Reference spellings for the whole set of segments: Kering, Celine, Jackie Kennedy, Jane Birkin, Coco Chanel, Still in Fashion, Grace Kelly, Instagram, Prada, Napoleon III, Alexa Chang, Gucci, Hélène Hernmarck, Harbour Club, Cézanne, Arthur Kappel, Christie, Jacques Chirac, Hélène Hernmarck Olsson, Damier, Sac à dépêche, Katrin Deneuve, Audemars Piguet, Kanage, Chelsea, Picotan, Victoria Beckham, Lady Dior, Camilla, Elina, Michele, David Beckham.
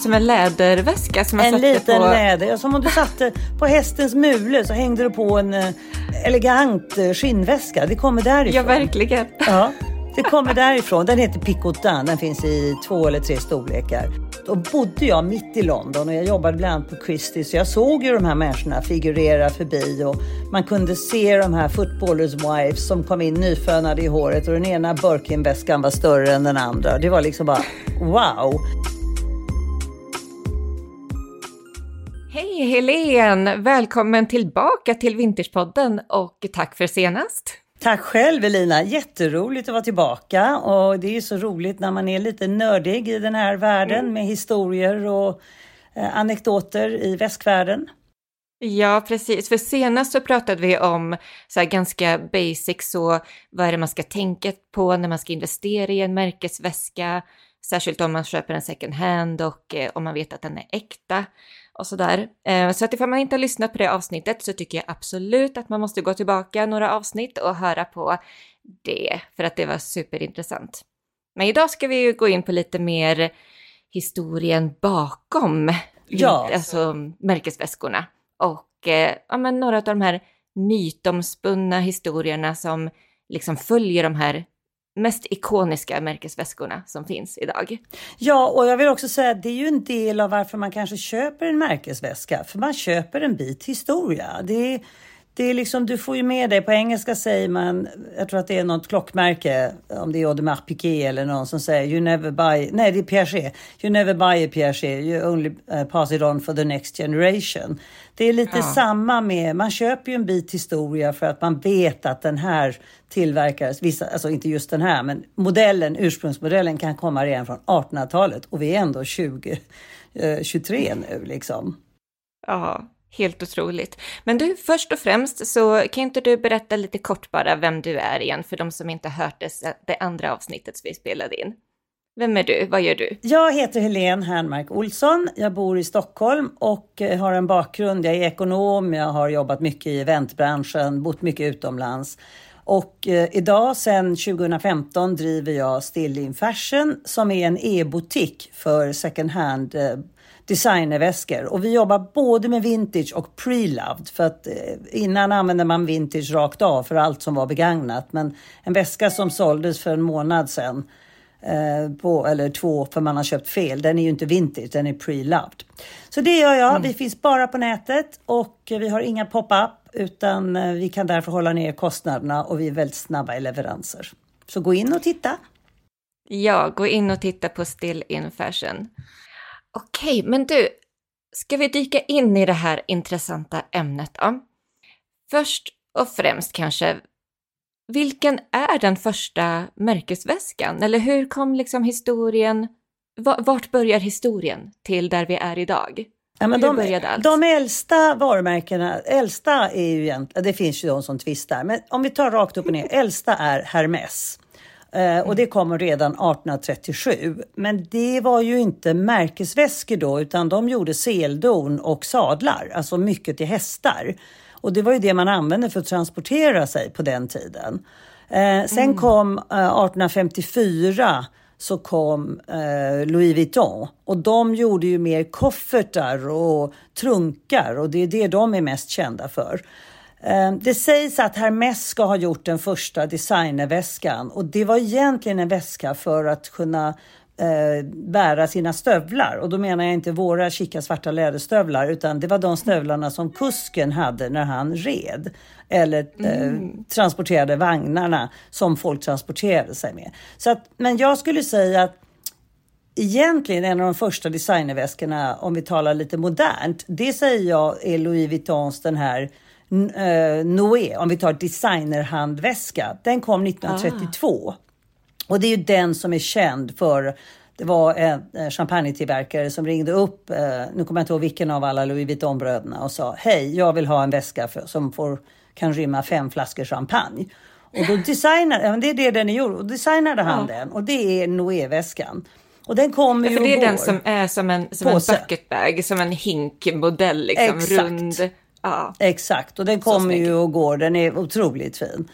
som en läderväska som en liten på... läder, som om du satte på hästens mule så hängde du på en elegant skinnväska. Det kommer därifrån. Ja, verkligen. Ja, det kommer därifrån. Den heter Picotan, den finns i 2 eller 3 storlekar. Då bodde jag mitt i London och jag jobbade bland annat på Christie, så jag såg ju de här människorna figurera förbi och man kunde se de här footballers wives som kom in nyfönade i håret och den ena Birkin-väskan var större än den andra. Det var liksom bara wow! Hej Helene! Välkommen tillbaka till Vintagepodden och tack för senast! Tack själv Elina, jätteroligt att vara tillbaka och det är så roligt när man är lite nördig i den här världen med historier och anekdoter i västvärlden. Ja precis, för senast så pratade vi om så här ganska basics och vad är det man ska tänka på när man ska investera i en märkesväska, särskilt om man köper en second hand och om man vet att den är äkta. Och sådär. Så att ifall man inte har lyssnat på det avsnittet så tycker jag absolut att man måste gå tillbaka några avsnitt och höra på det. För att det var superintressant. Men idag ska vi ju gå in på lite mer historien bakom alltså märkesväskorna. Och men några av de här mytomspunna historierna som liksom följer de här mest ikoniska märkesväskorna som finns idag. Ja, och jag vill också säga att det är ju en del av varför man kanske köper en märkesväska. För man köper en bit historia. Det är liksom, du får ju med dig, på engelska säger man, jag tror att det är något klockmärke, om det är Audemars Piguet eller någon som säger det är Piaget. You never buy a Piaget, you only pass it on for the next generation. Det är lite samma med, man köper ju en bit historia för att man vet att den här tillverkades, vissa, alltså inte just den här, men modellen, ursprungsmodellen kan komma redan från 1800-talet och vi är ändå 2023 nu liksom. Ja. Helt otroligt. Men du, först och främst så kan inte du berätta lite kort bara vem du är igen för de som inte hört det andra avsnittet som vi spelade in. Vem är du? Vad gör du? Jag heter Hélène Hernmarck Olsson. Jag bor i Stockholm och har en bakgrund. Jag är ekonom, jag har jobbat mycket i eventbranschen, bott mycket utomlands. Och idag sedan 2015 driver jag Still in Fashion som är en e-butik för second hand designerväskor. Och vi jobbar både med vintage och pre-loved. För att innan använde man vintage rakt av för allt som var begagnat. Men en väska som såldes för en månad sedan, eller 2 för man har köpt fel, den är ju inte vintage, den är pre-loved. Så det gör jag. Vi finns bara på nätet och vi har inga pop-up utan vi kan därför hålla ner kostnaderna och vi är väldigt snabba i leveranser. Så gå in och titta. Ja, gå in och titta på Still in Fashion. Okej, men du, ska vi dyka in i det här intressanta ämnet då? Först och främst kanske, vilken är den första märkesväskan? Eller hur kom liksom historien, vart börjar historien till där vi är idag? Ja, men de äldsta varumärkena, äldsta är ju egentligen, det finns ju de som tvistar, men om vi tar rakt upp och ner, äldsta är Hermès. Och det kom redan 1837. Men det var ju inte märkesväskor då, utan de gjorde seldon och sadlar. Alltså mycket till hästar. Och det var ju det man använde för att transportera sig på den tiden. Sen kom 1854 så kom Louis Vuitton. Och de gjorde ju mer koffertar och trunkar. Och det är det de är mest kända för. Det sägs att Hermès ska ha gjort den första designerväskan och det var egentligen en väska för att kunna bära sina stövlar, och då menar jag inte våra chica svarta läderstövlar utan det var de stövlarna som kusken hade när han red eller transporterade vagnarna som folk transporterade sig med. Så att, men jag skulle säga att egentligen en av de första designerväskorna, om vi talar lite modernt, det säger jag är Louis Vuittons den här Noé, om vi tar designerhandväska, den kom 1932 och det är ju den som är känd för, det var en champagnetillverkare som ringde upp, nu kommer jag inte ihåg vilken av alla Louis Vuitton-bröderna, och sa hej, jag vill ha en väska som kan rymma 5 flaskor champagne, och då det är det den gjorde, och designade han den, och det är Noé-väskan. Och den kom ju det är den som är som en bucket bag, som en hinkmodell liksom. Exakt. Rund. Ja. Exakt, och den kommer ju och går, den är otroligt fin. Mm.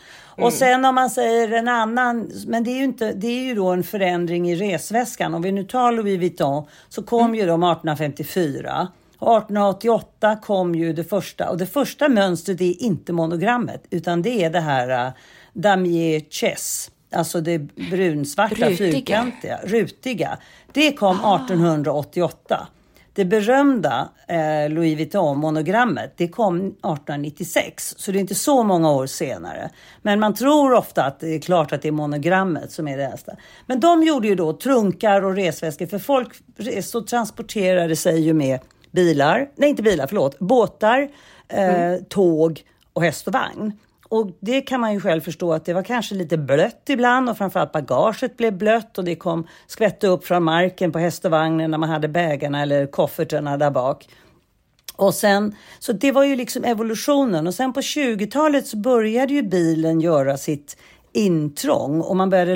Och sen om man säger en annan, men det är ju inte, det är ju då en förändring i resväskan. Om vi nu tar Louis Vuitton så kom ju de 1854. 1888 kom ju det första, och det första mönstret är inte monogrammet utan det är det här Damier chess, alltså det brunsvarta fyrkantiga, rutiga. Det kom 1888. Det berömda Louis Vuitton-monogrammet, det kom 1896. Så det är inte så många år senare. Men man tror ofta att det är klart att det är monogrammet som är det äldsta. Men de gjorde ju då trunkar och resväskor. För folk så transporterade sig ju med bilar. Nej, inte bilar, förlåt. Båtar, tåg och häst och vagn. Och det kan man ju själv förstå att det var kanske lite blött ibland, och framförallt bagaget blev blött och det kom skvätte upp från marken på häst och vagnen när man hade bägarna eller kofferterna där bak. Och sen, så det var ju liksom evolutionen, och sen på 20-talet så började ju bilen göra sitt intrång och man började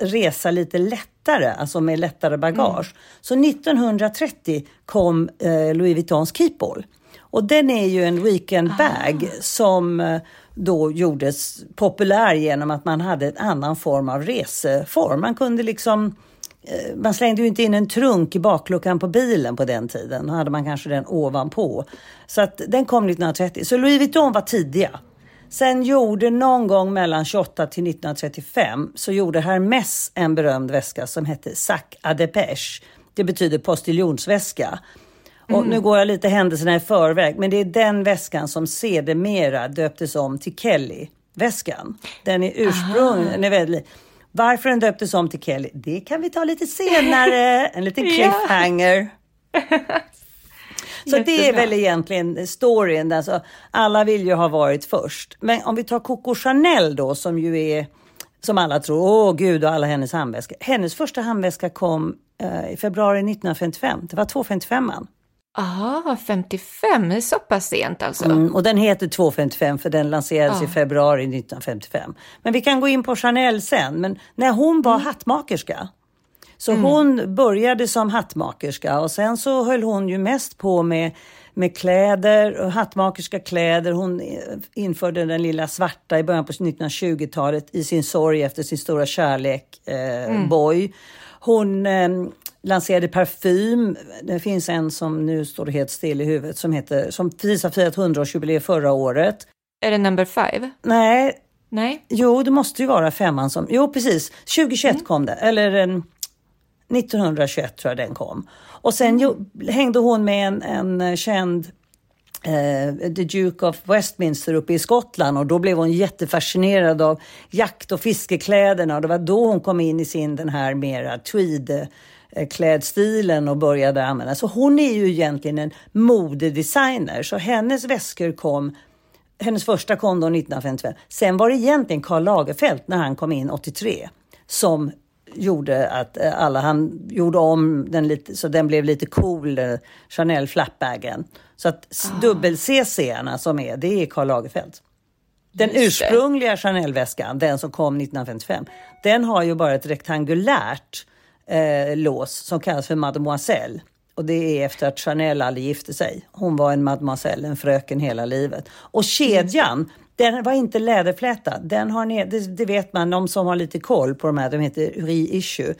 resa lite lättare, alltså med lättare bagage. Så 1930 kom Louis Vuittons Keepall. Och den är ju en weekendbag som då gjordes populär genom att man hade en annan form av reseform. Man kunde liksom, man slängde ju inte in en trunk i bakluckan på bilen på den tiden. Då hade man kanske den ovanpå. Så att den kom 1930. Så Louis Vuitton var tidiga. Sen gjorde någon gång mellan 28 till 1935 så gjorde Hermès en berömd väska som hette Sac à dépêche. Det betyder postiljonsväska. Mm. Och nu går jag lite händelserna i förväg, men det är den väskan som sedermera döptes om till Kelly-väskan. Den är ursprungligen. Varför den döptes om till Kelly, det kan vi ta lite senare. En liten cliffhanger. Så det är väl egentligen storyn. Alltså, alla vill ju ha varit först. Men om vi tar Coco Chanel då, som ju är, som alla tror, åh gud, och alla hennes handväskor. Hennes första handväska kom i februari 1955. Det var 255-man. Ah, 55, det är så pass sent alltså. Och den heter 255 för den lanserades i februari 1955. Men vi kan gå in på Chanel sen. Men när hon var hattmakerska, så hon började som hattmakerska. Och sen så höll hon ju mest på med kläder och hattmakerska kläder. Hon införde den lilla svarta i början på 1920-talet i sin sorg efter sin stora kärlek, Boy. Hon lanserade parfym. Det finns en som nu står helt still i huvudet som visar firat 100-årsjubileum förra året. Är det number 5? Nej. Jo, det måste ju vara 5:an som... Jo, precis. 2021 kom det. Eller 1921 tror jag den kom. Och sen hängde hon med en känd... The Duke of Westminster uppe i Skottland, och då blev hon jättefascinerad av jakt- och fiskekläderna, och det var då hon kom in i den här mera tweed-klädstilen och började använda. Så hon är ju egentligen en modedesigner, så hennes väskor kom, hennes första kom då 1955. Sen var det egentligen Karl Lagerfeld när han kom in 83 som gjorde att han gjorde om den lite, så den blev lite cool, Chanel flatbagen. Så att dubbel CC:arna som är, det är Karl Lagerfeld. Den ursprungliga Chanel-väskan, den som kom 1955, den har ju bara ett rektangulärt lås som kallas för mademoiselle. Och det är efter att Chanel aldrig gifte sig. Hon var en mademoiselle, en fröken hela livet. Och kedjan, den var inte läderflätad. Den har det vet man, de som har lite koll på de här, de heter reissue.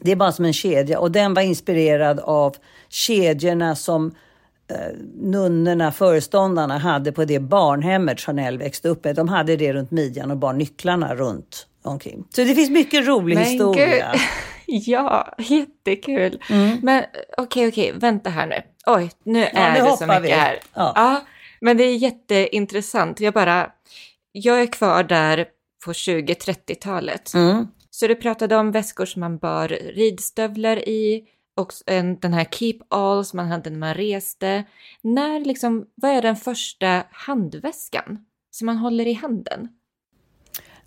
Det är bara som en kedja. Och den var inspirerad av kedjorna som nunnorna, föreståndarna hade på det barnhemmet Chanel växte upp med. De hade det runt midjan och bara nycklarna runt omkring. Så det finns mycket rolig historia. Gud. Ja, jättekul. Men okej, vänta här nu. Oj, nu är det så mycket här. Ja. Men det är jätteintressant. Jag är kvar där på 20-30-talet. Så du pratade om väskor som man bar ridstövlar i, och den här keep all som man hade när man reste. Vad är den första handväskan som man håller i handen?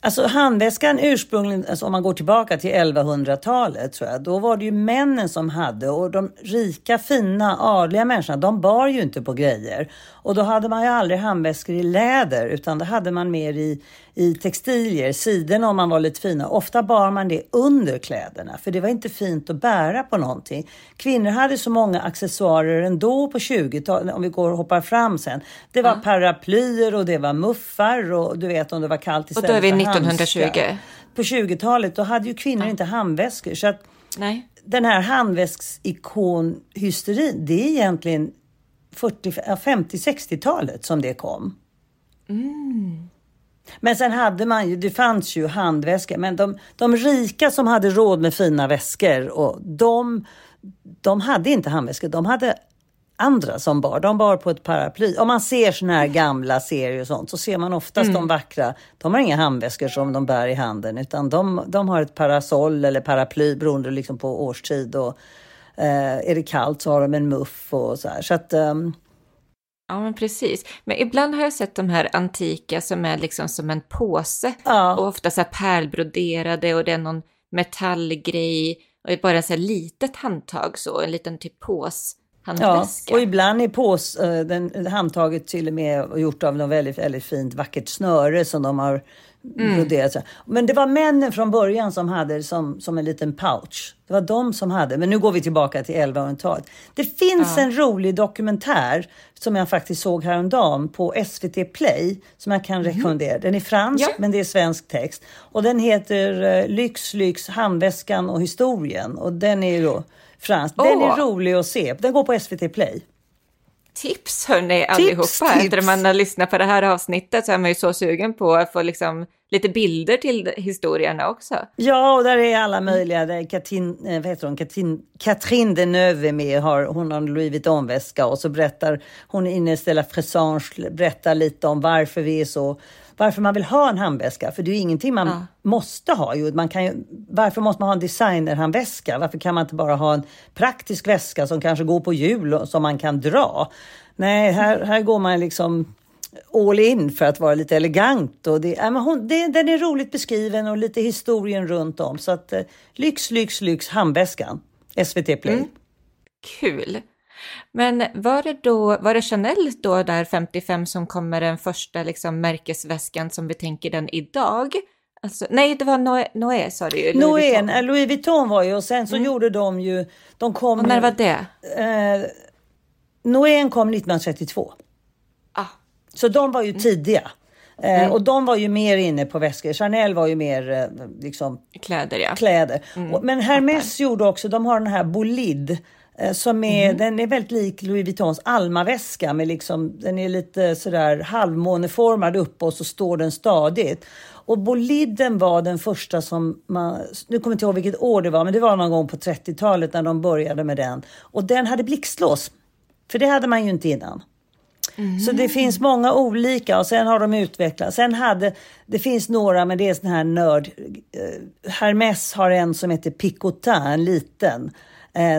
Alltså handväskan ursprungligen, alltså om man går tillbaka till 1100-talet tror jag, då var det ju männen som hade, och de rika, fina, adliga människorna, de bar ju inte på grejer. Och då hade man ju aldrig handväskor i läder, utan det hade man mer i textilier, sidorna om man var lite fina. Ofta bar man det under kläderna, för det var inte fint att bära på någonting. Kvinnor hade så många accessoarer ändå på 20-talet, om vi går och hoppar fram sen. Det var paraplyer och det var muffar och du vet om det var kallt istället. Och då är vi 1920. Handskar. På 20-talet då hade ju kvinnor inte handväskor. Så att den här handväsksikon-hysterin, det är egentligen 50-60-talet som det kom. Mm. Men sen hade man ju, det fanns ju handväskor, men de rika som hade råd med fina väskor, och de hade inte handväskor, de hade andra som bar. De bar på ett paraply. Om man ser såna här gamla serier och sånt, så ser man oftast de vackra. De har inga handväskor som de bär i handen, utan de har ett parasoll eller paraply beroende liksom på årstid, och är det kallt så har de en muff och så här. Så att ja, men precis. Men ibland har jag sett de här antika som är liksom som en påse. Ja. Och ofta så här pärlbroderade, och det är någon metallgrej. Och bara så här litet handtag så, en liten typ påshandväska. Ja, och ibland är handtaget till och med gjort av något väldigt, väldigt fint, vackert snöre som de har broderat. Men det var männen från början som hade som en liten pouch. Det var de som hade, men nu går vi tillbaka till 1100-talet. Det finns en rolig dokumentär som jag faktiskt såg häromdagen på SVT Play som jag kan rekommendera. Den är fransk, men det är svensk text. Och den heter Lyx, handväskan och historien. Och den är ju fransk. Den är rolig att se. Den går på SVT Play. Tips hörni allihopa. Efter man har lyssnat på det här avsnittet så är man ju så sugen på att få liksom lite bilder till historierna också. Ja, och där är alla möjliga. Där Katrin Deneuve med, hon har en Louis Vuitton-väska, och så berättar hon inne i Stella Fressange, berättar lite om varför vi är så, varför man vill ha en handväska. För det är ju ingenting man måste ha. Man kan ju, varför måste man ha en designerhandväska? Varför kan man inte bara ha en praktisk väska som kanske går på hjul och som man kan dra? Nej, här går man liksom all in för att vara lite elegant. Och den är roligt beskriven och lite historien runt om. Så att lyx, handväskan. SVT Play. Mm. Kul. Men var det Chanel då där 55 som kom med den första liksom märkesväskan som vi tänker den idag? Alltså, nej, det var Noé, sa du ju. Noé, Louis Vuitton var ju, och sen så gjorde de ju... De kom, och när var det? Noé kom 1932. Så de var ju tidiga. Och de var ju mer inne på väskor. Chanel var ju mer liksom... Kläder. Men Hermès gjorde också, de har den här bolid... som är, den är väldigt lik Louis Vuittons almaväska, med liksom, den är lite sådär halvmåneformad upp och så står den stadigt. Och boliden var den första som man, nu kommer jag inte ihåg vilket år det var, men det var någon gång på 30-talet när de började med den. Och den hade blixtlås, för det hade man ju inte innan. Mm. Så det finns många olika, och sen har de utvecklat. Det finns några, men det är sån här nörd. Hermès har en som heter Picotan, en liten.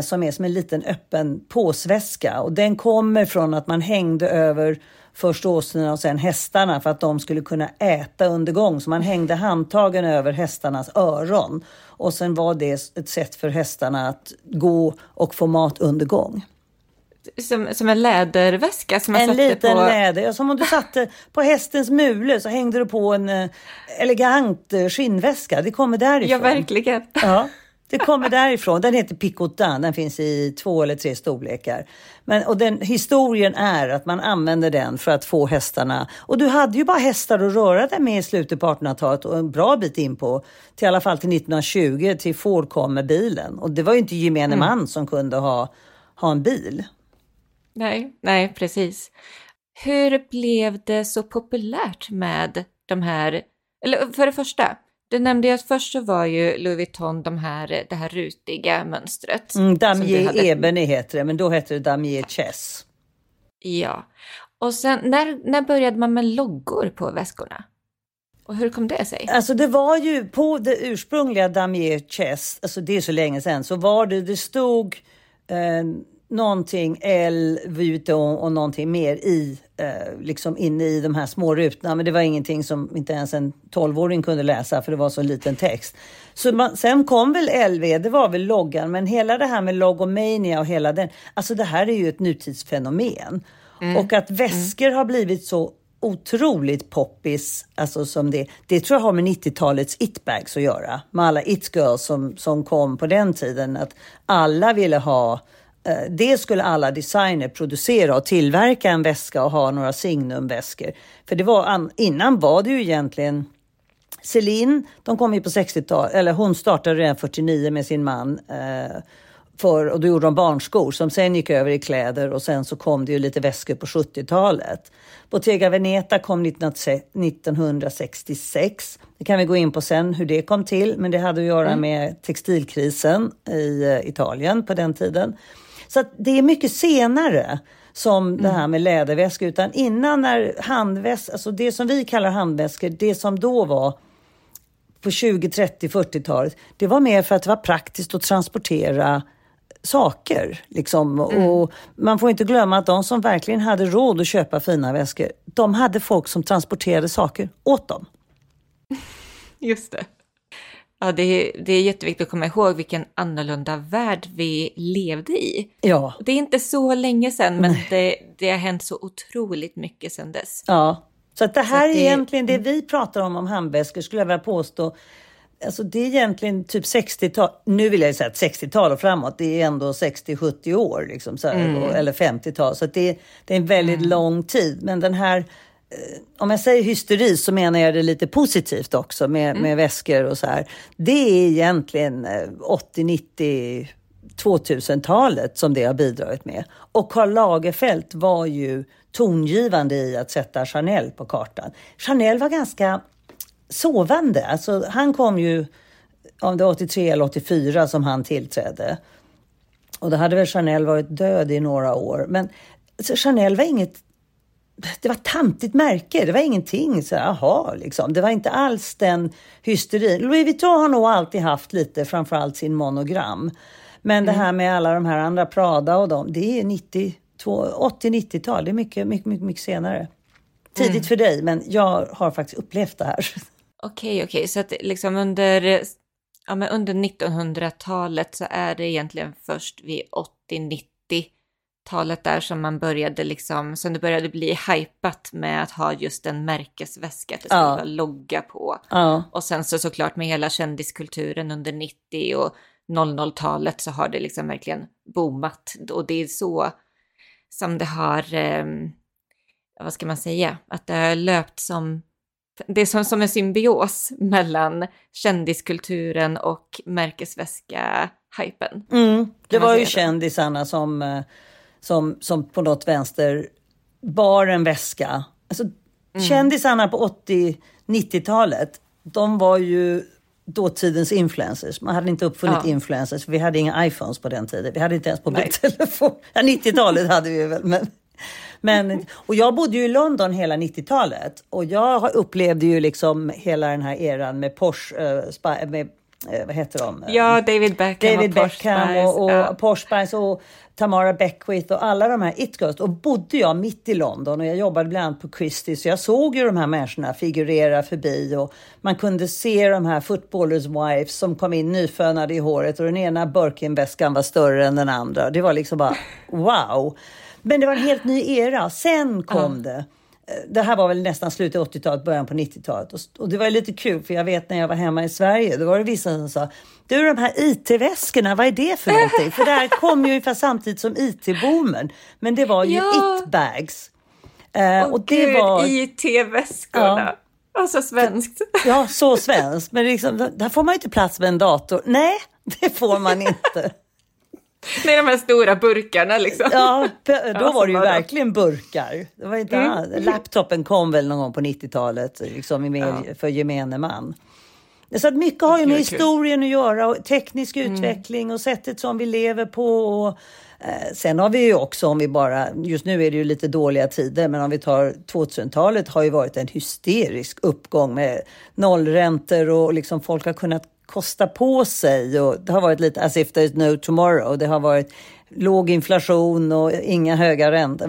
Som är som en liten öppen påsväska. Och den kommer från att man hängde över först åsnorna och sen hästarna för att de skulle kunna äta under gång. Så man hängde handtagen över hästarnas öron. Och sen var det ett sätt för hästarna att gå och få mat under gång. Som en läderväska som man satte på... En liten läder. Som om du satte på hästens mule så hängde du på en elegant skinnväska. Det kommer därifrån. Ja, verkligen. Ja. Det kommer därifrån. Den heter Picotin. Den finns i 2 eller 3 storlekar. Och den historien är att man använder den för att få hästarna. Och du hade ju bara hästar att röra dig med i slutet på 1800-talet och en bra bit in på. Till i alla fall till 1920 till Ford kom med bilen. Och det var ju inte gemene man som kunde ha en bil. Nej, precis. Hur blev det så populärt med de här... Eller för det första... Du nämnde ju att först så var ju Louis Vuitton det här rutiga mönstret. Damier Ebony heter det, men då heter det Damier Chess. Ja, och sen när började man med loggor på väskorna? Och hur kom det sig? Alltså det var ju på det ursprungliga Damier Chess, alltså det är så länge sedan, så var det stod någonting L, Vuitton och någonting mer i liksom inne i de här små rutorna, men det var ingenting som inte ens en 12-åring kunde läsa för det var så liten text. Så sen kom väl LV, det var väl loggan, men hela det här med logomania och hela den, alltså det här är ju ett nutidsfenomen. Mm. Och att väskor har blivit så otroligt poppis, alltså som det tror jag har med 90-talets it-bags att göra, med alla it-girls som kom på den tiden, att alla ville ha det, skulle alla designer producera och tillverka en väska och ha några signumväskor. För det var innan var det ju egentligen Celine, de kom ju på 60-talet, eller hon startade redan 49 med sin man och då gjorde de barnskor som sen gick över i kläder och sen så kom det ju lite väskor på 70-talet. Bottega Veneta kom 1966. Det kan vi gå in på sen hur det kom till, men det hade att göra med textilkrisen i Italien på den tiden. Så att det är mycket senare som det här med läderväskor, utan innan när handväskor, alltså det som vi kallar handväskor, det som då var på 20, 30, 40-talet, det var mer för att det var praktiskt att transportera saker liksom. Och man får inte glömma att de som verkligen hade råd att köpa fina väskor, de hade folk som transporterade saker åt dem. Just det. Ja, det är jätteviktigt att komma ihåg vilken annorlunda värld vi levde i. Ja. Det är inte så länge sedan, men det har hänt så otroligt mycket sedan dess. Ja. Så att det här är egentligen det vi pratar om handväskor, skulle jag vilja påstå. Alltså det är egentligen typ 60-tal, nu vill jag ju säga att 60-tal och framåt, det är ändå 60-70 år liksom, så här, eller 50-tal. Så att det är en väldigt lång tid. Men den här, om jag säger hysteri så menar jag det lite positivt också med väskor och så här. Det är egentligen 80-90, 2000-talet som det har bidragit med. Och Karl Lagerfeld var ju tongivande i att sätta Chanel på kartan. Chanel var ganska sovande. Alltså, han kom ju, om det var 83 eller 84 som han tillträdde. Och då hade väl Chanel varit död i några år. Men alltså, Chanel var inget, det var tantigt märke. Det var ingenting så aha, liksom. Det var inte alls den hysterin. Louis Vuitton har nog alltid haft lite, framförallt sin monogram. Men det här med alla de här andra, Prada och dem, det är 80-90-tal. Det är mycket, mycket, mycket, mycket senare. Tidigt för dig, men jag har faktiskt upplevt det här. Okej. Så att liksom under 1900-talet så är det egentligen först vid 80-90-talet där som man började liksom, som det började bli hypat med att ha just en märkesväska att skriva logga på. Ja. Och sen så såklart med hela kändiskulturen under 90 och 00-talet så har det liksom verkligen boomat, och det är så som det har, vad ska man säga, att det har löpt som, det är som en symbios mellan kändiskulturen och märkesväska-hypen. Det var ju kändisarna som på något vänster bar en väska. Alltså, kändisarna på 80-90-talet, de var ju dåtidens influencers. Man hade inte uppfunnit influencers. Vi hade inga iPhones på den tiden. Vi hade inte ens mobiltelefon. Ja, 90-talet hade vi väl. Men, och jag bodde ju i London hela 90-talet. Och jag upplevde ju liksom hela den här eran med Porsche, vad heter de? Ja, David Beckham och Porsche Spice och Tamara Beckwith och alla de här it-girls. Och bodde jag mitt i London och jag jobbade bland annat på Christie, så jag såg ju de här människorna figurera förbi och man kunde se de här footballers wives som kom in nyfönade i håret och den ena Birkin-väskan var större än den andra. Det var liksom bara wow. Men det var en helt ny era. Sen kom det här var väl nästan slutet av 80-talet, början på 90-talet. Och det var lite kul, för jag vet när jag var hemma i Sverige, då var det vissa som sa, du, de här IT-väskorna, vad är det för någonting? För det här kom ju ungefär samtidigt som IT-boomen. Men det var ju it-bags. Och det gud, var IT-väskorna. Ja. Alltså svenskt. Ja, så svenskt. Men liksom, där får man ju inte plats med en dator. Nej, det får man inte. Nej, de här stora burkarna liksom. Ja, då var det ju verkligen burkar. Det var inte laptopen kom väl någon gång på 90-talet liksom, för gemene man. Så att mycket har ju med historien att göra och teknisk utveckling och sättet som vi lever på. Och sen har vi ju också, om vi bara, just nu är det ju lite dåliga tider, men om vi tar 2000-talet har ju varit en hysterisk uppgång med nollräntor och liksom folk har kunnat kosta på sig, och det har varit lite as if there's no tomorrow. Det har varit låg inflation och inga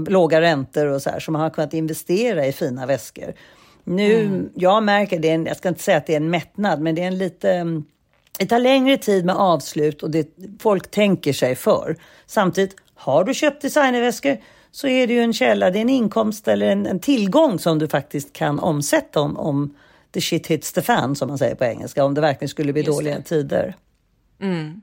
låga räntor och så här, som har kunnat investera i fina väskor. Nu, jag märker det, jag ska inte säga att det är en mättnad, men det är en lite, det tar längre tid med avslut och det folk tänker sig för. Samtidigt, har du köpt designerväskor så är det ju en källa, det är en inkomst eller en tillgång som du faktiskt kan omsätta om the shit hits the fan, som man säger på engelska, om det verkligen skulle bli dåliga tider. Mm.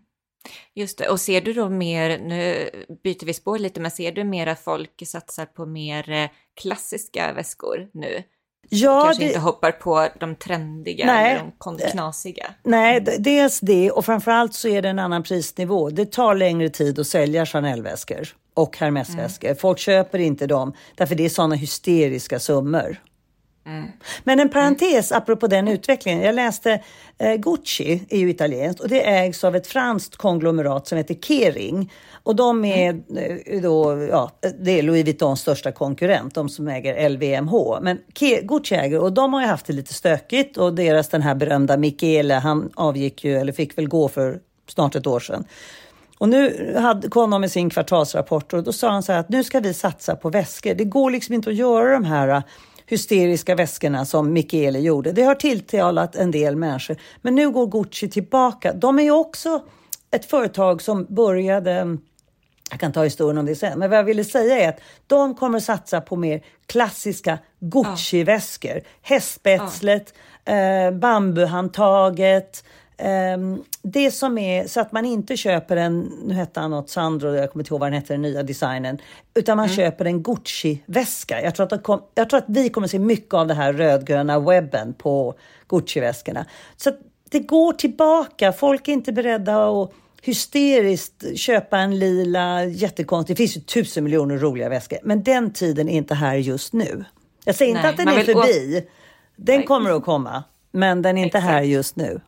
Just det, och ser du då mer, nu byter vi spår lite, men ser du mer att folk satsar på mer klassiska väskor nu? Ja, kanske inte hoppar på de trendiga eller de knasiga. Nej, dels det, och framförallt så är det en annan prisnivå. Det tar längre tid att sälja Chanel-väskor och Hermès-väskor. Folk köper inte dem, därför det är sådana hysteriska summor. Mm. Men en parentes apropå den utvecklingen. Jag läste Gucci är ju italienskt och det ägs av ett franskt konglomerat som heter Kering. Och de är då, ja, det är Louis Vuittons största konkurrent, de som äger LVMH. Men Gucci äger, och de har ju haft det lite stökigt, och deras den här berömda Michele, han avgick ju, eller fick väl gå för snart ett år sedan. Och nu kom de med sin kvartalsrapport och då sa han så här att nu ska vi satsa på väskor. Det går liksom inte att göra de här hysteriska väskorna som Michele gjorde. Det har tilltalat en del människor. Men nu går Gucci tillbaka. De är ju också ett företag som började, jag kan ta historien om det sen, men vad jag ville säga är att de kommer satsa på mer klassiska Gucci-väskor. Ja. Hästbetslet, bambuhandtaget, det som är så att man inte köper en, nu hette han något Sandro, jag kommer inte ihåg vad den heter, den nya designen, utan man köper en Gucci-väska. Jag tror att vi kommer se mycket av det här rödgröna webben på Gucci-väskorna. Så att det går tillbaka, folk är inte beredda att hysteriskt köpa en lila jättekonstig, det finns ju 1000 miljoner roliga väskor, men den tiden är inte här just nu. Jag säger inte att den är förbi, den kommer att komma, men den är inte här just nu.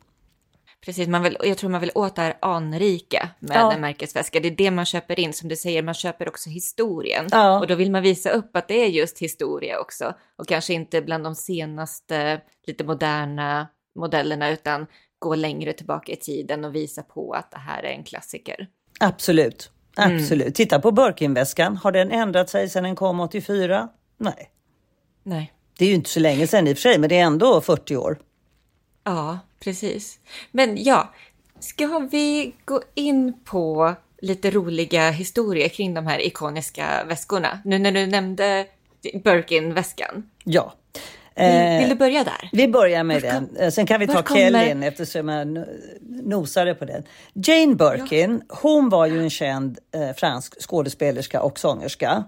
Precis, jag tror man vill åt det här anrika med en märkesväska. Det är det man köper in, som du säger, man köper också historien. Ja. Och då vill man visa upp att det är just historia också. Och kanske inte bland de senaste, lite moderna modellerna, utan gå längre tillbaka i tiden och visa på att det här är en klassiker. Absolut, absolut. Mm. Titta på Birkin-väskan. Har den ändrat sig sedan den kom 84? Nej. Det är ju inte så länge sedan i och för sig, men det är ändå 40 år. Ja, precis. Men ja, ska vi gå in på lite roliga historier kring de här ikoniska väskorna? Nu när du nämnde Birkin-väskan. Ja. Vill du börja där? Vi börjar med den. Sen kan vi ta Kellyn eftersom jag nosade på den. Jane Birkin, hon var ju en känd fransk skådespelerska och sångerska.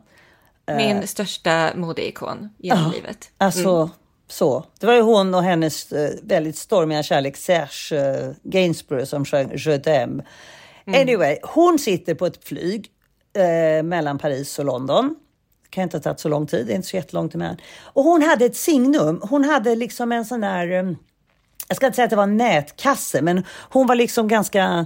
Min största modeikon genom livet. Alltså... Så. Det var ju hon och hennes väldigt stormiga kärlek Serge Gainsbourg som sjöng Je t'aime. Anyway, hon sitter på ett flyg mellan Paris och London. Det kan inte ha tagit så lång tid, det är inte så jättelångt emellan. Och hon hade ett signum, hon hade liksom en sån där... jag ska inte säga att det var en nätkasse, men hon var liksom ganska...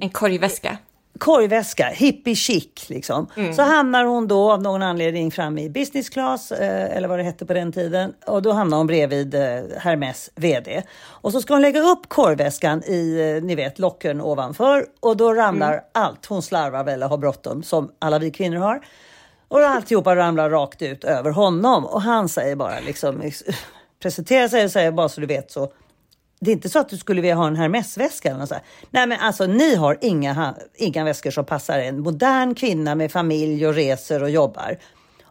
en korgväska. Korgväska, hippie chic liksom. Så hamnar hon då av någon anledning fram i business class, eller vad det hette på den tiden. Och då hamnar hon bredvid Hermès vd. Och så ska hon lägga upp korgväskan i, ni vet, locken ovanför. Och då ramlar allt. Hon slarvar väl och har bråttom, som alla vi kvinnor har. Och alltihopa ramlar rakt ut över honom. Och han säger bara liksom, presenterar sig och säger bara så du vet så. Det är inte så att du skulle vilja ha en Hermès-väska eller något så här. Nej, men alltså ni har inga väskor som passar en modern kvinna med familj och reser och jobbar.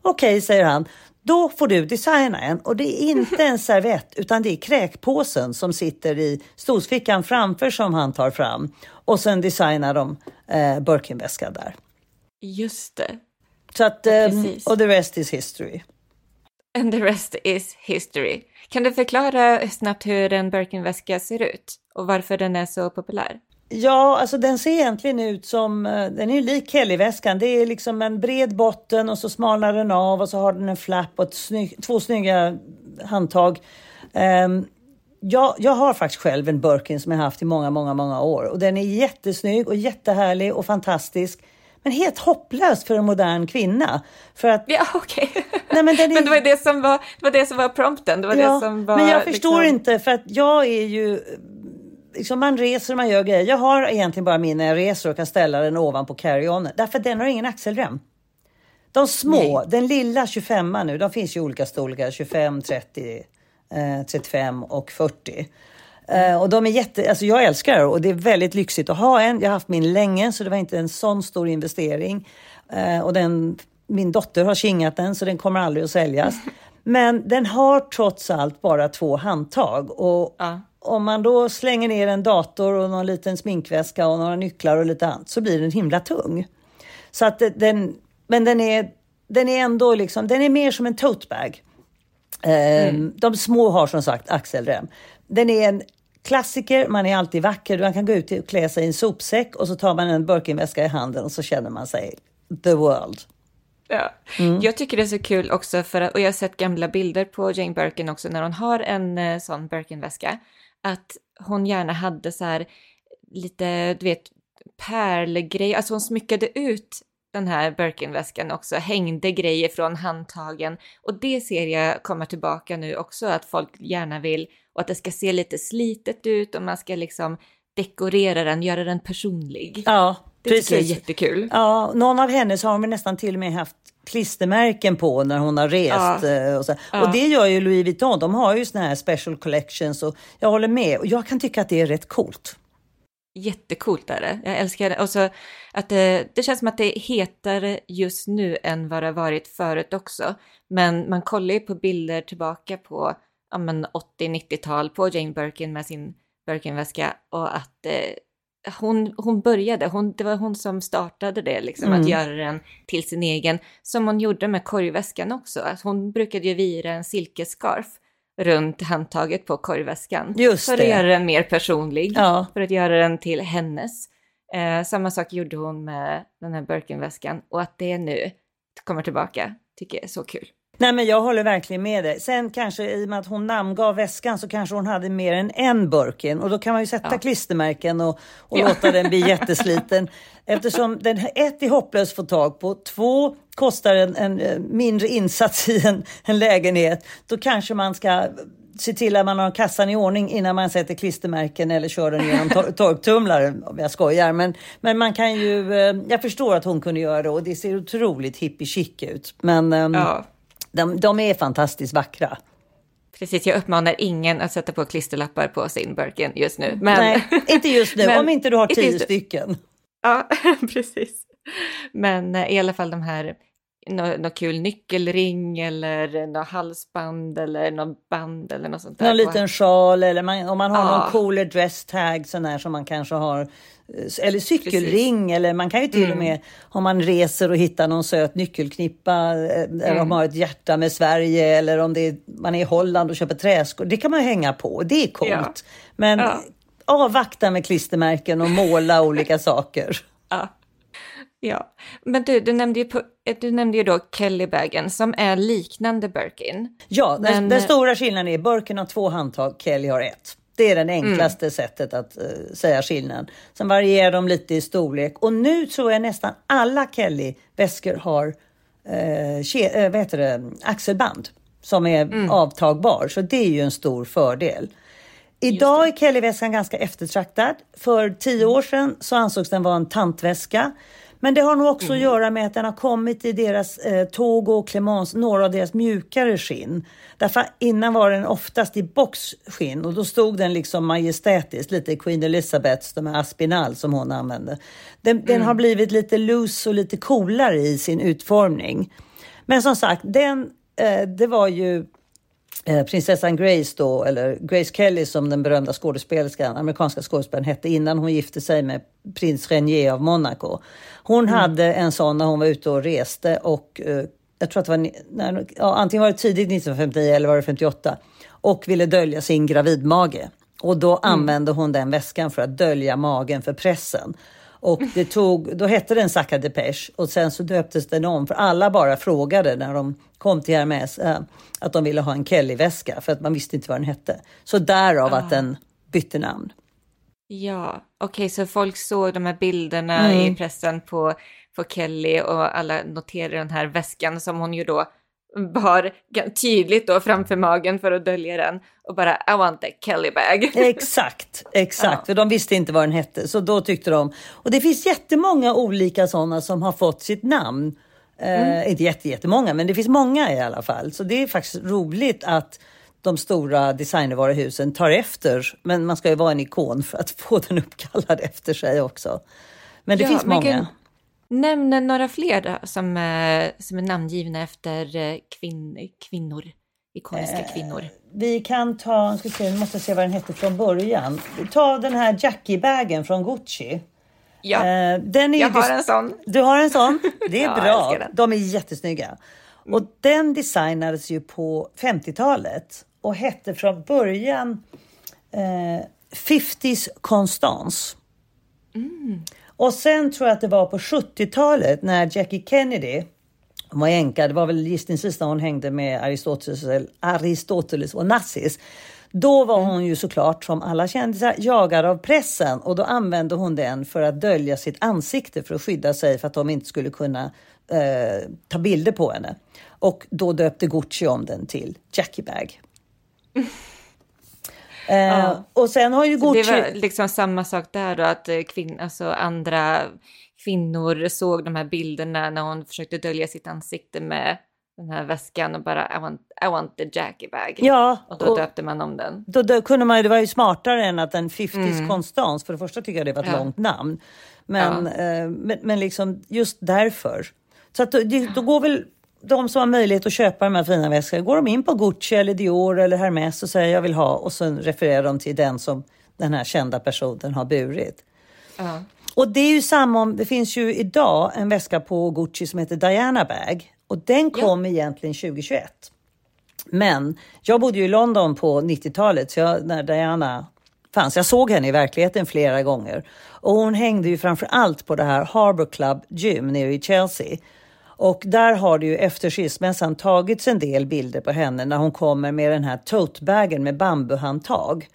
Okej, säger han. Då får du designa en. Och det är inte en servett utan det är kräkpåsen som sitter i stolsfickan framför som han tar fram. Och sen designar de Birkin-väska där. Just det. Så att, och the rest is history. And the rest is history. Kan du förklara snabbt hur en Birkin-väska ser ut? Och varför den är så populär? Ja, alltså den ser egentligen ut som... Den är ju lik Kelly-väskan. Det är liksom en bred botten och så smalnar den av. Och så har den en flapp och två snygga handtag. Jag har faktiskt själv en Birkin som jag har haft i många, många, många år. Och den är jättesnygg och jättehärlig och fantastisk. Men helt hopplöst för en modern kvinna. För att... Ja, okej. Nej, men, men det var det som var prompten. Det var det som var, men jag förstår liksom... inte, för att jag är ju liksom man reser och man gör grejer. Jag har egentligen bara min när jag reser och kan ställa den ovanpå carry-on. Därför den har ingen axelrem. De små, den lilla 25 nu, de finns ju olika storlekar. 25, 30, 35 och 40. Och de är alltså jag älskar det och det är väldigt lyxigt att ha en. Jag har haft min länge så det var inte en sån stor investering. Och min dotter har kingat den så den kommer aldrig att säljas. Men den har trots allt bara 2 handtag. Och om man då slänger ner en dator och någon liten sminkväska och några nycklar och lite annat så blir den himla tung. Så att den är ändå liksom, den är mer som en tote bag. De små har som sagt axelrem. Den är en klassiker, man är alltid vacker. Man kan gå ut och klä sig i en sopsäck och så tar man en Birkin-väska i handen och så känner man sig the world. Ja. Mm. Jag tycker det är så kul också för att, och jag har sett gamla bilder på Jane Birkin också när hon har en sån Birkin-väska att hon gärna hade så här lite, du vet, pärlgrejer, alltså hon smyckade ut den här Birkin-väskan också, hängde grejer från handtagen och det ser jag kommer tillbaka nu också att folk gärna vill och att det ska se lite slitet ut och man ska liksom dekorera den, göra den personlig. Ja. Det tycker jag är jättekul. Ja, någon av hennes har hon nästan till och med haft klistermärken på när hon har rest. Ja. Och så. Ja. Och det gör ju Louis Vuitton. De har ju såna här special collections. Och jag håller med. Och jag kan tycka att det är rätt coolt. Jättekult är det. Jag älskar det. Och så att det känns som att det är hetare just nu än vad det har varit förut också. Men man kollar ju på bilder tillbaka på 80-90-tal på Jane Birkin med sin Birkin-väska. Och att... Hon började, det var hon som startade det liksom, att göra den till sin egen, som hon gjorde med korgväskan också, att hon brukade ju vira en silkeskarf runt handtaget på korgväskan. Just för att göra den mer personlig, för att göra den till hennes. Samma sak gjorde hon med den här Birkin-väskan och att det nu kommer tillbaka tycker jag är så kul. Nej, men jag håller verkligen med dig. Sen kanske i och med att hon namngav väskan så kanske hon hade mer än en Birkin. Och då kan man ju sätta klistermärken och låta den bli jättesliten. Eftersom den är hopplöst få tag på. 2 kostar en mindre insats i en lägenhet. Då kanske man ska se till att man har kassan i ordning innan man sätter klistermärken eller kör den genom torktumlaren, om jag skojar. Men man kan ju... Jag förstår att hon kunde göra det och det ser otroligt hippie-chic ut. Men... De är fantastiskt vackra. Precis, jag uppmanar ingen att sätta på klisterlappar på sin Birkin just nu. Men... Nej, inte just nu, men, om inte du har 10 stycken. Ja, precis. Men i alla fall de här, någon kul nyckelring eller någon halsband eller någon band eller något sånt där. Någon liten sjal eller om man har någon cooler dress tag sån här som man kanske har. Eller cykelring. Precis. Eller man kan ju till och med om man reser och hittar någon söt nyckelknippa eller om man har ett hjärta med Sverige eller om det är, man är i Holland och köper träskor. Det kan man hänga på. Det är coolt. Ja. Men avvakta med klistermärken och måla olika saker. Ja. Ja, men du nämnde ju då Kelly-bagen som är liknande Birkin. Ja, men... den stora skillnaden är Birkin har 2 handtag, Kelly har 1. Det är den enklaste sättet att säga skillnaden. Sen varierar de lite i storlek. Och nu tror jag nästan alla Kelly-väskor har axelband som är avtagbar. Så det är ju en stor fördel. Idag är Kelly-väskan ganska eftertraktad. För 10 år sedan så ansågs den vara en tantväska. Men det har nog också att göra med att den har kommit i deras tåg och clemens, några av deras mjukare skinn. Därför innan var den oftast i boxskinn och då stod den liksom majestätiskt, lite Queen Elizabeths, de här Aspinall som hon använde. Den har blivit lite loose och lite coolare i sin utformning. Men som sagt, det var ju prinsessan Grace då, eller Grace Kelly som den berömda skådespelerskan, amerikanska skådespelaren hette innan hon gifte sig med prins Renier av Monaco. Hon hade en sån när hon var ute och reste och jag tror att det var antingen var det tidigt 1959 eller var det 58 och ville dölja sin gravidmage och då använde hon den väskan för att dölja magen för pressen. Och då hette den Sacca Depeche och sen så döptes den om för alla bara frågade när de kom till Hermès att de ville ha en Kelly-väska för att man visste inte vad den hette. Så därav att den bytte namn. Ja, okej, så folk såg de här bilderna i pressen på Kelly och alla noterade den här väskan som hon ju då bar tydligt då framför magen för att dölja den och bara I want a Kelly bag. Exakt, ja. För de visste inte vad den hette, så då tyckte de, och det finns jättemånga olika sådana som har fått sitt namn, inte jättemånga, men det finns många i alla fall, så det är faktiskt roligt att de stora designervaruhusen tar efter, men man ska ju vara en ikon för att få den uppkallad efter sig också, men det finns många. Nämn några fler då, som är namngivna efter kvinnor, ikoniska kvinnor. Vi kan ta, vi måste se vad den hette från början. Ta den här Jackie-bagen från Gucci. Ja, den är har en sån. Du har en sån? Det är bra. De är jättesnygga. Och den designades ju på 50-talet och hette från början 50s Constance. Mm. Och sen tror jag att det var på 70-talet när Jackie Kennedy var änka. Det var väl gissningsvis när hon hängde med Aristoteles och Nazis. Då var hon ju såklart som alla kändisar jagad av pressen. Och då använde hon den för att dölja sitt ansikte, för att skydda sig, för att de inte skulle kunna ta bilder på henne. Och då döpte Gucci om den till Jackie Bag. Och sen har ju Gucci... Det var liksom samma sak där då, att andra kvinnor såg de här bilderna när hon försökte dölja sitt ansikte med den här väskan och bara I want the Jackie bag. Ja, och då döpte man om den. Då kunde man ju, det var ju smartare än att en 50s Constance, för det första tycker jag det var ett långt namn. Men liksom just därför. Så att då går väl de som har möjlighet att köpa de här fina väskorna, går de in på Gucci eller Dior eller Hermès och säger jag vill ha, och sen refererar de till den som den här kända personen har burit. Och det är ju samma om, det finns ju idag en väska på Gucci som heter Diana Bag, och den kom egentligen 2021. Men jag bodde ju i London på 90-talet, så när Diana fanns, jag såg henne i verkligheten flera gånger, och hon hängde ju framför allt på det här Harbour Club Gym nere i Chelsea. Och där har det ju efter skilsmässan tagits en del bilder på henne när hon kommer med den här totebagen med bambuhandtag.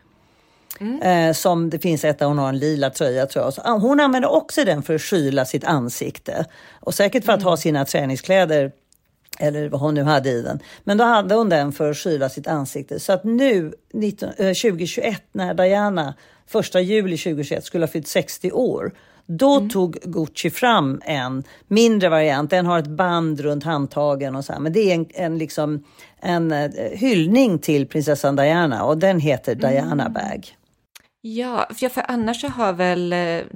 Som det finns ett där hon har en lila tröja, tror jag. Så hon använder också den för att skyla sitt ansikte. Och säkert för att ha sina träningskläder eller vad hon nu hade i den. Men då hade hon den för att skyla sitt ansikte. Så att nu 2021 när Diana 1 juli 2021 skulle ha fyllt 60 år. Då tog Gucci fram en mindre variant. Den har ett band runt handtagen och så här. Men det är en hyllning till prinsessan Diana. Och den heter Diana Bag. Ja, för annars så har väl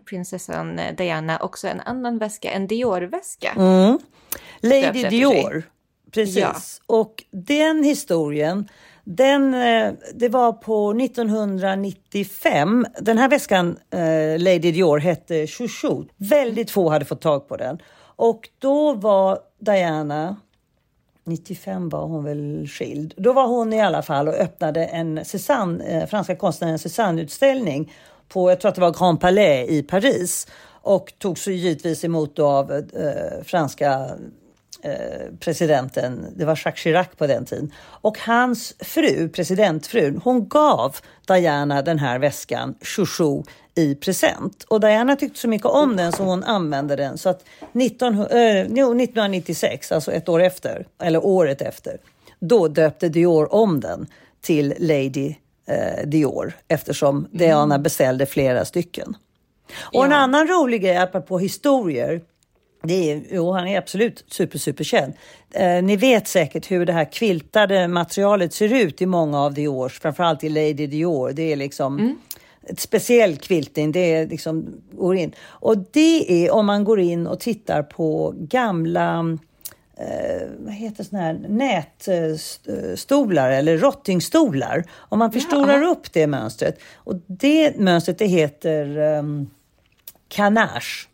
prinsessan Diana också en annan väska. En Dior-väska. Lady Dior. Precis. Ja. Och den historien... det var på 1995. Den här väskan, Lady Dior, hette Chouchou. Väldigt få hade fått tag på den. Och då var Diana, 95 var hon väl skild. Då var hon i alla fall och öppnade en Cézanne, franska konstnären Cézanne-utställning på, jag tror att det var Grand Palais i Paris. Och tog så givetvis emot av franska... presidenten, det var Jacques Chirac på den tiden, och hans fru, presidentfrun, hon gav Diana den här väskan Chouchou i present, och Diana tyckte så mycket om den så hon använde den, så att 1996, alltså ett år efter, eller året efter, då döpte Dior om den till Lady Dior, eftersom Diana beställde flera stycken. Och en annan rolig grej apropå historier. Han är absolut superkänd. Ni vet säkert hur det här quiltade materialet ser ut i många av Diors, framförallt i Lady Dior. Det är liksom ett speciell quilting, det är liksom går in. Och det är om man går in och tittar på gamla vad heter sån här nätstolar eller rottingstolar, om man förstorar upp det mönstret. Och det mönstret, det heter kanage.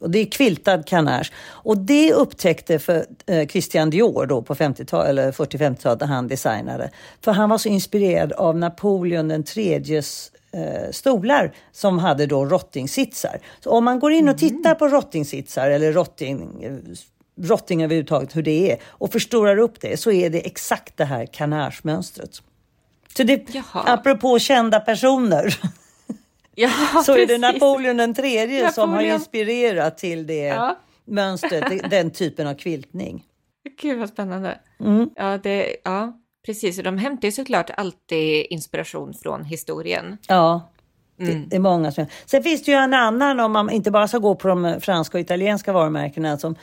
Och det är quiltad kanage. Och det upptäckte för Christian Dior då på 50-talet, eller 40-50-talet, när han designade. För han var så inspirerad av Napoleon III:s stolar som hade då rottingsitsar. Så om man går in och tittar på rottingsitsar eller rotting överhuvudtaget, hur det är, och förstorar upp det, så är det exakt det här kanage-mönstret. Så det, apropå kända personer... så är det Napoleon III som har inspirerat till det mönstret, den typen av kviltning. Gud vad spännande. Mm. Ja, det, ja, precis. Och de hämtar ju såklart alltid inspiration från historien. Ja. Mm. Det är många som... Sen finns det ju en annan, om man inte bara ska gå på de franska och italienska varumärkena, som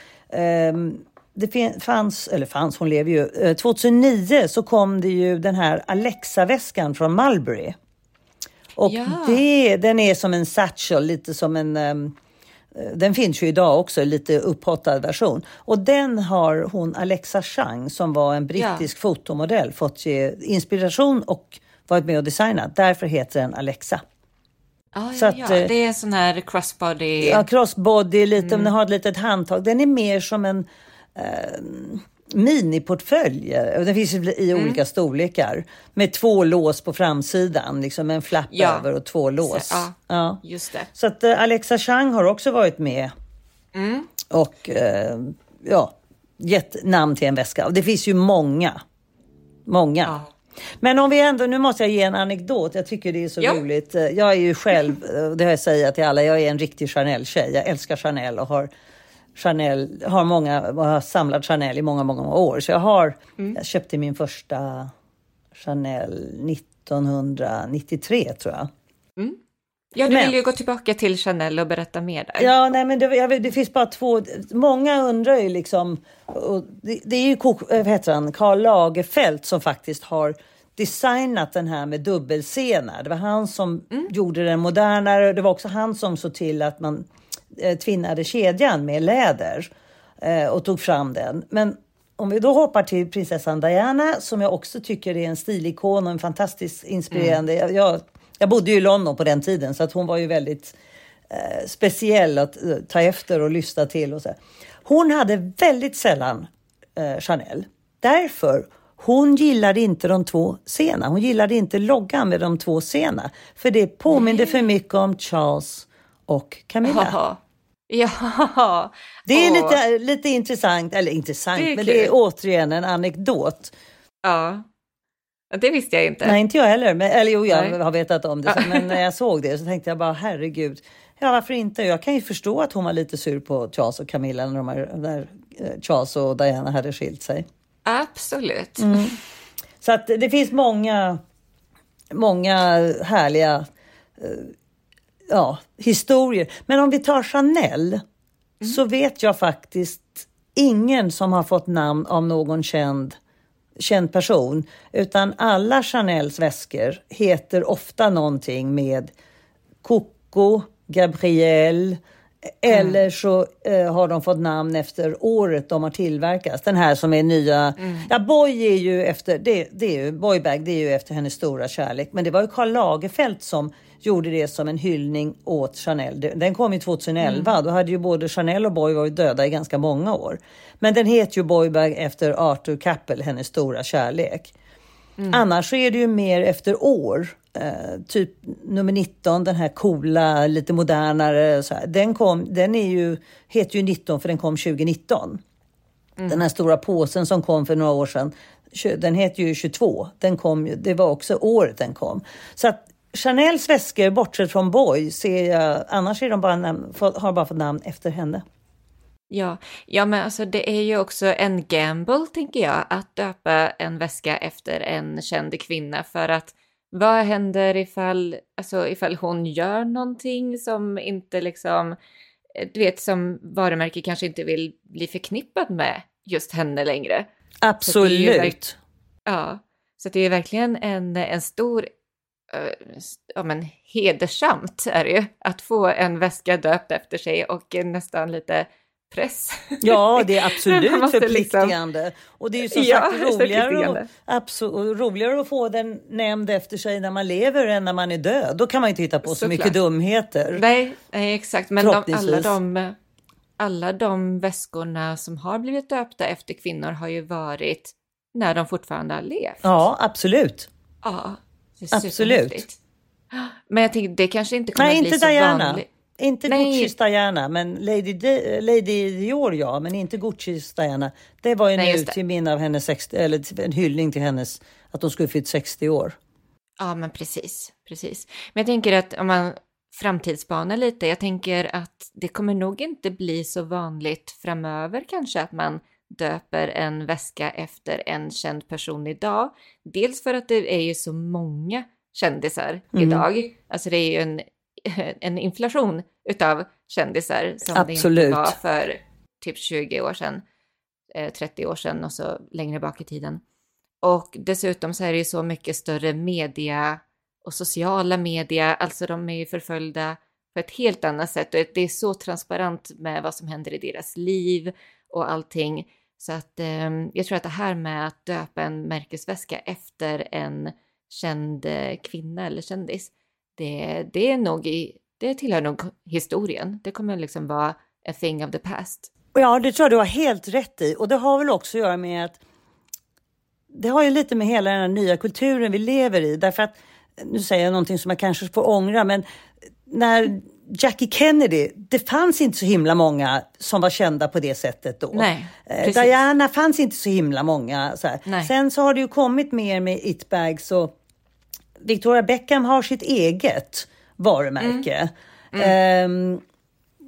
det fanns, eller fanns, hon lever ju, 2009 så kom det ju den här Alexa-väskan från Mulberry. Och ja, den är som en satchel, lite som en... Den finns ju idag också, lite upphottad version. Och den har hon, Alexa Chang, som var en brittisk fotomodell, fått ge inspiration och varit med och designat. Därför heter den Alexa. Så att det är sån här crossbody. Ja, crossbody, lite, om den har ett litet handtag. Den är mer som en miniportfölj. Den finns i olika storlekar. Med två lås på framsidan. Liksom en flapp över och två lås. Så, ja, just det. Så att Alexa Chang har också varit med. Mm. Och gett namn till en väska. Och det finns ju många. Många. Ja. Men om vi ändå, nu måste jag ge en anekdot. Jag tycker det är så roligt. Jag är ju själv, det har jag sagt till alla, jag är en riktig Chanel-tjej. Jag älskar Chanel och har samlat Chanel i många, många år. Så jag köpte min första Chanel 1993 tror jag. Mm. Ja, du vill ju gå tillbaka till Chanel och berätta mer där. Ja, nej, men det finns bara två. Många undrar ju liksom... Det är ju Karl Lagerfeld som faktiskt har designat den här med dubbelsenar. Det var han som gjorde den modernare. Det var också han som såg till att man tvinnade kedjan med läder och tog fram den. Men om vi då hoppar till prinsessan Diana, som jag också tycker är en stilikon och en fantastiskt inspirerande... Jag bodde ju i London på den tiden, så att hon var ju väldigt speciell att ta efter och lyssna till. Och så. Hon hade väldigt sällan Chanel. Därför, hon gillade inte de två sena. Hon gillade inte loggan med de två sena. För det påminner för mycket om Charles och Camilla. Aha. Ja. Det är lite intressant, eller intressant, det men det är återigen en anekdot. Ja. Det visste jag inte. Nej, inte jag heller. Men, eller jo, jag har vetat om det. Men när jag såg det så tänkte jag bara, herregud. Ja, varför inte? Jag kan ju förstå att hon var lite sur på Charles och Camilla när Charles och Diana hade skilt sig. Absolut. Mm. Så att det finns många, många härliga historier. Men om vi tar Chanel så vet jag faktiskt ingen som har fått namn av någon känd person, utan alla Chanels väskor heter ofta någonting med Coco, Gabrielle eller så har de fått namn efter året de har tillverkats. Den här som är nya Boy är ju efter Boybag, det är ju efter hennes stora kärlek, men det var ju Karl Lagerfeld som gjorde det som en hyllning åt Chanel. Den kom i 2011. Då hade ju både Chanel och Boy varit döda i ganska många år. Men den heter ju Boybag efter Arthur Kappel, hennes stora kärlek. Mm. Annars så är det ju mer efter år. Typ nummer 19, den här coola, lite modernare. Så här. Den heter ju 19 för den kom 2019. Mm. Den här stora påsen som kom för några år sedan, den heter ju 22. Det var också året den kom. Så att Chanels väskor, bortsett från Boy, ser jag, annars är de bara har bara fått namn efter henne. Ja, men alltså det är ju också en gamble, tänker jag, att döpa en väska efter en känd kvinna. För att vad händer ifall hon gör någonting som inte liksom, du vet, som varumärke kanske inte vill bli förknippad med just henne längre. Absolut. Så det är verkligen en stor... Ja, men hedersamt är det ju att få en väska döpt efter sig och nästan lite press. Ja, det är absolut förpliktigande. Liksom... Och det är ju som sagt roligare att få den nämnd efter sig när man lever än när man är död. Då kan man inte hitta på så mycket dumheter. Nej, exakt. Men alla de väskorna som har blivit döpta efter kvinnor har ju varit när de fortfarande har levt. Ja, absolut. Ja, absolut. Men jag tänkte, det kanske inte kommer bli så Diana. Vanligt. Inte Guccis Diana, men Lady Dior, ja, men inte Guccis Diana. Det var ju en utgivning av hennes 60, eller en hyllning till hennes, att hon skulle fyllt 60 år. Ja, men precis. Men jag tänker att om man framtidsspanar lite, jag tänker att det kommer nog inte bli så vanligt framöver kanske att man döper en väska efter en känd person idag. Dels för att det är ju så många kändisar idag. Alltså det är ju en inflation utav kändisar som det inte var för typ 20 år sedan, 30 år sedan och så längre bak i tiden. Och dessutom så är det ju så mycket större media och sociala media. Alltså de är ju förföljda på ett helt annat sätt. Och det är så transparent med vad som händer i deras liv och allting. Så att jag tror att det här med att döpa en märkesväska efter en känd kvinna eller kändis, det är nog det tillhör nog historien. Det kommer liksom vara a thing of the past. Ja, det tror jag du har helt rätt i. Och det har väl också att göra med att det har ju lite med hela den här nya kulturen vi lever i. Därför att, nu säger jag någonting som jag kanske får ångra, men när Jackie Kennedy, det fanns inte så himla många som var kända på det sättet då. Nej, Diana fanns inte så himla många. Så här. Sen så har det ju kommit mer med Itbags och Victoria Beckham har sitt eget varumärke.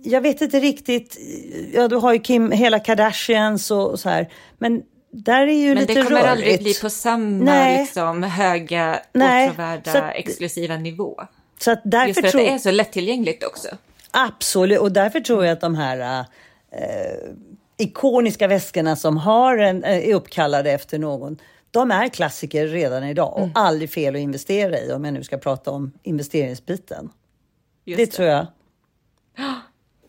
Jag vet inte riktigt, ja du har ju Kim, hela Kardashians och så här, men där är ju men lite det kommer rörigt. Aldrig bli på samma liksom, höga, åtråvärda, exklusiva nivå. Så att därför just för att det är så lättillgängligt också. Absolut, och därför tror jag att de här ikoniska väskorna som har är uppkallade efter någon, de är klassiker redan idag och aldrig fel att investera i, om jag nu ska prata om investeringsbiten. Det tror jag.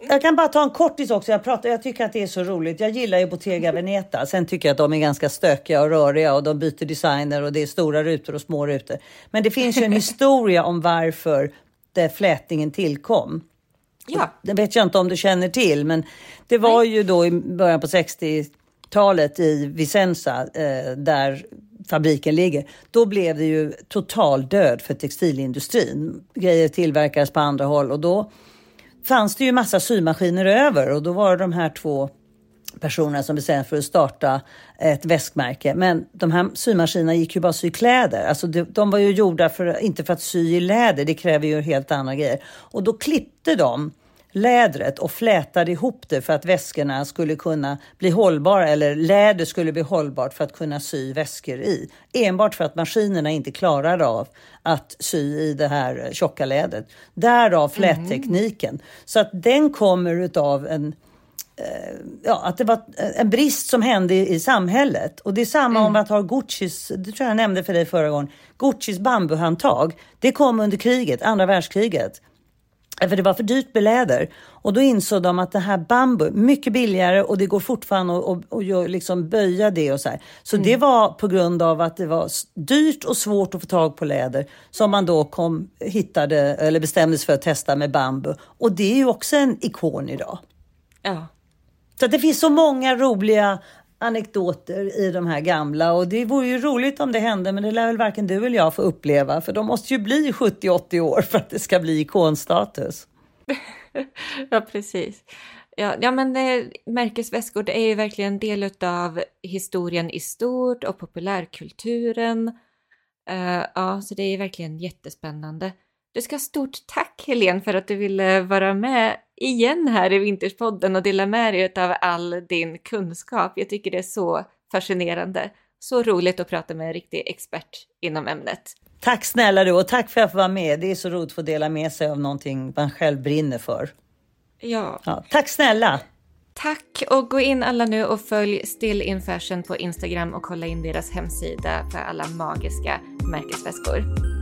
Jag kan bara ta en kortis också. Jag tycker att det är så roligt. Jag gillar ju Bottega Veneta. Sen tycker jag att de är ganska stökiga och röriga. Och de byter designer och det är stora rutor och små rutor. Men det finns ju en historia om varför flätningen tillkom. Ja. Det vet jag inte om du känner till. Men det var ju då i början på 60-talet i Vicenza. Där fabriken ligger. Då blev det ju total död för textilindustrin. Grejer tillverkades på andra håll. Och då fanns det ju massa symaskiner över, och då var de här två personerna som bestämde för att starta ett väskmärke. Men de här symaskinerna gick ju bara att sy kläder. Alltså de var ju gjorda inte för att sy i läder, det kräver ju helt andra grejer. Och då klippte de lädret och flätade ihop det för att väskorna skulle kunna bli hållbara, eller läder skulle bli hållbart för att kunna sy väskor i. Enbart för att maskinerna inte klarar av att sy i det här tjocka lädret. Därav flättekniken. Så att den kommer utav att det var en brist som hände i samhället. Och det är samma om att ha Guccis, det tror jag nämnde för dig förra gången, Guccis bambuhandtag. Det kom under kriget, andra världskriget. För det var för dyrt med läder. Och då insåg de att det här bambu, mycket billigare och det går fortfarande att liksom böja det och så här. Så det var på grund av att det var dyrt och svårt att få tag på läder som man då hittade eller bestämdes för att testa med bambu. Och det är ju också en ikon idag. Ja. Så det finns så många roliga anekdoter i de här gamla, och det vore ju roligt om det hände, men det lär väl varken du eller jag få uppleva, för de måste ju bli 70-80 år för att det ska bli ikonstatus. Ja, precis. Ja, men märkesväskor, det är ju verkligen en del av historien i stort och populärkulturen. Ja, så det är ju verkligen jättespännande. Du ska ha stort tack, Helene, för att du ville vara med igen här i Vinterspodden och dela med dig av all din kunskap. Jag tycker det är så fascinerande. Så roligt att prata med en riktig expert inom ämnet. Tack snälla du, och tack för att jag får vara med. Det är så roligt att få dela med sig av någonting man själv brinner för. Ja. Tack snälla! Tack, och gå in alla nu och följ Still in Fashion på Instagram och kolla in deras hemsida för alla magiska märkesväskor.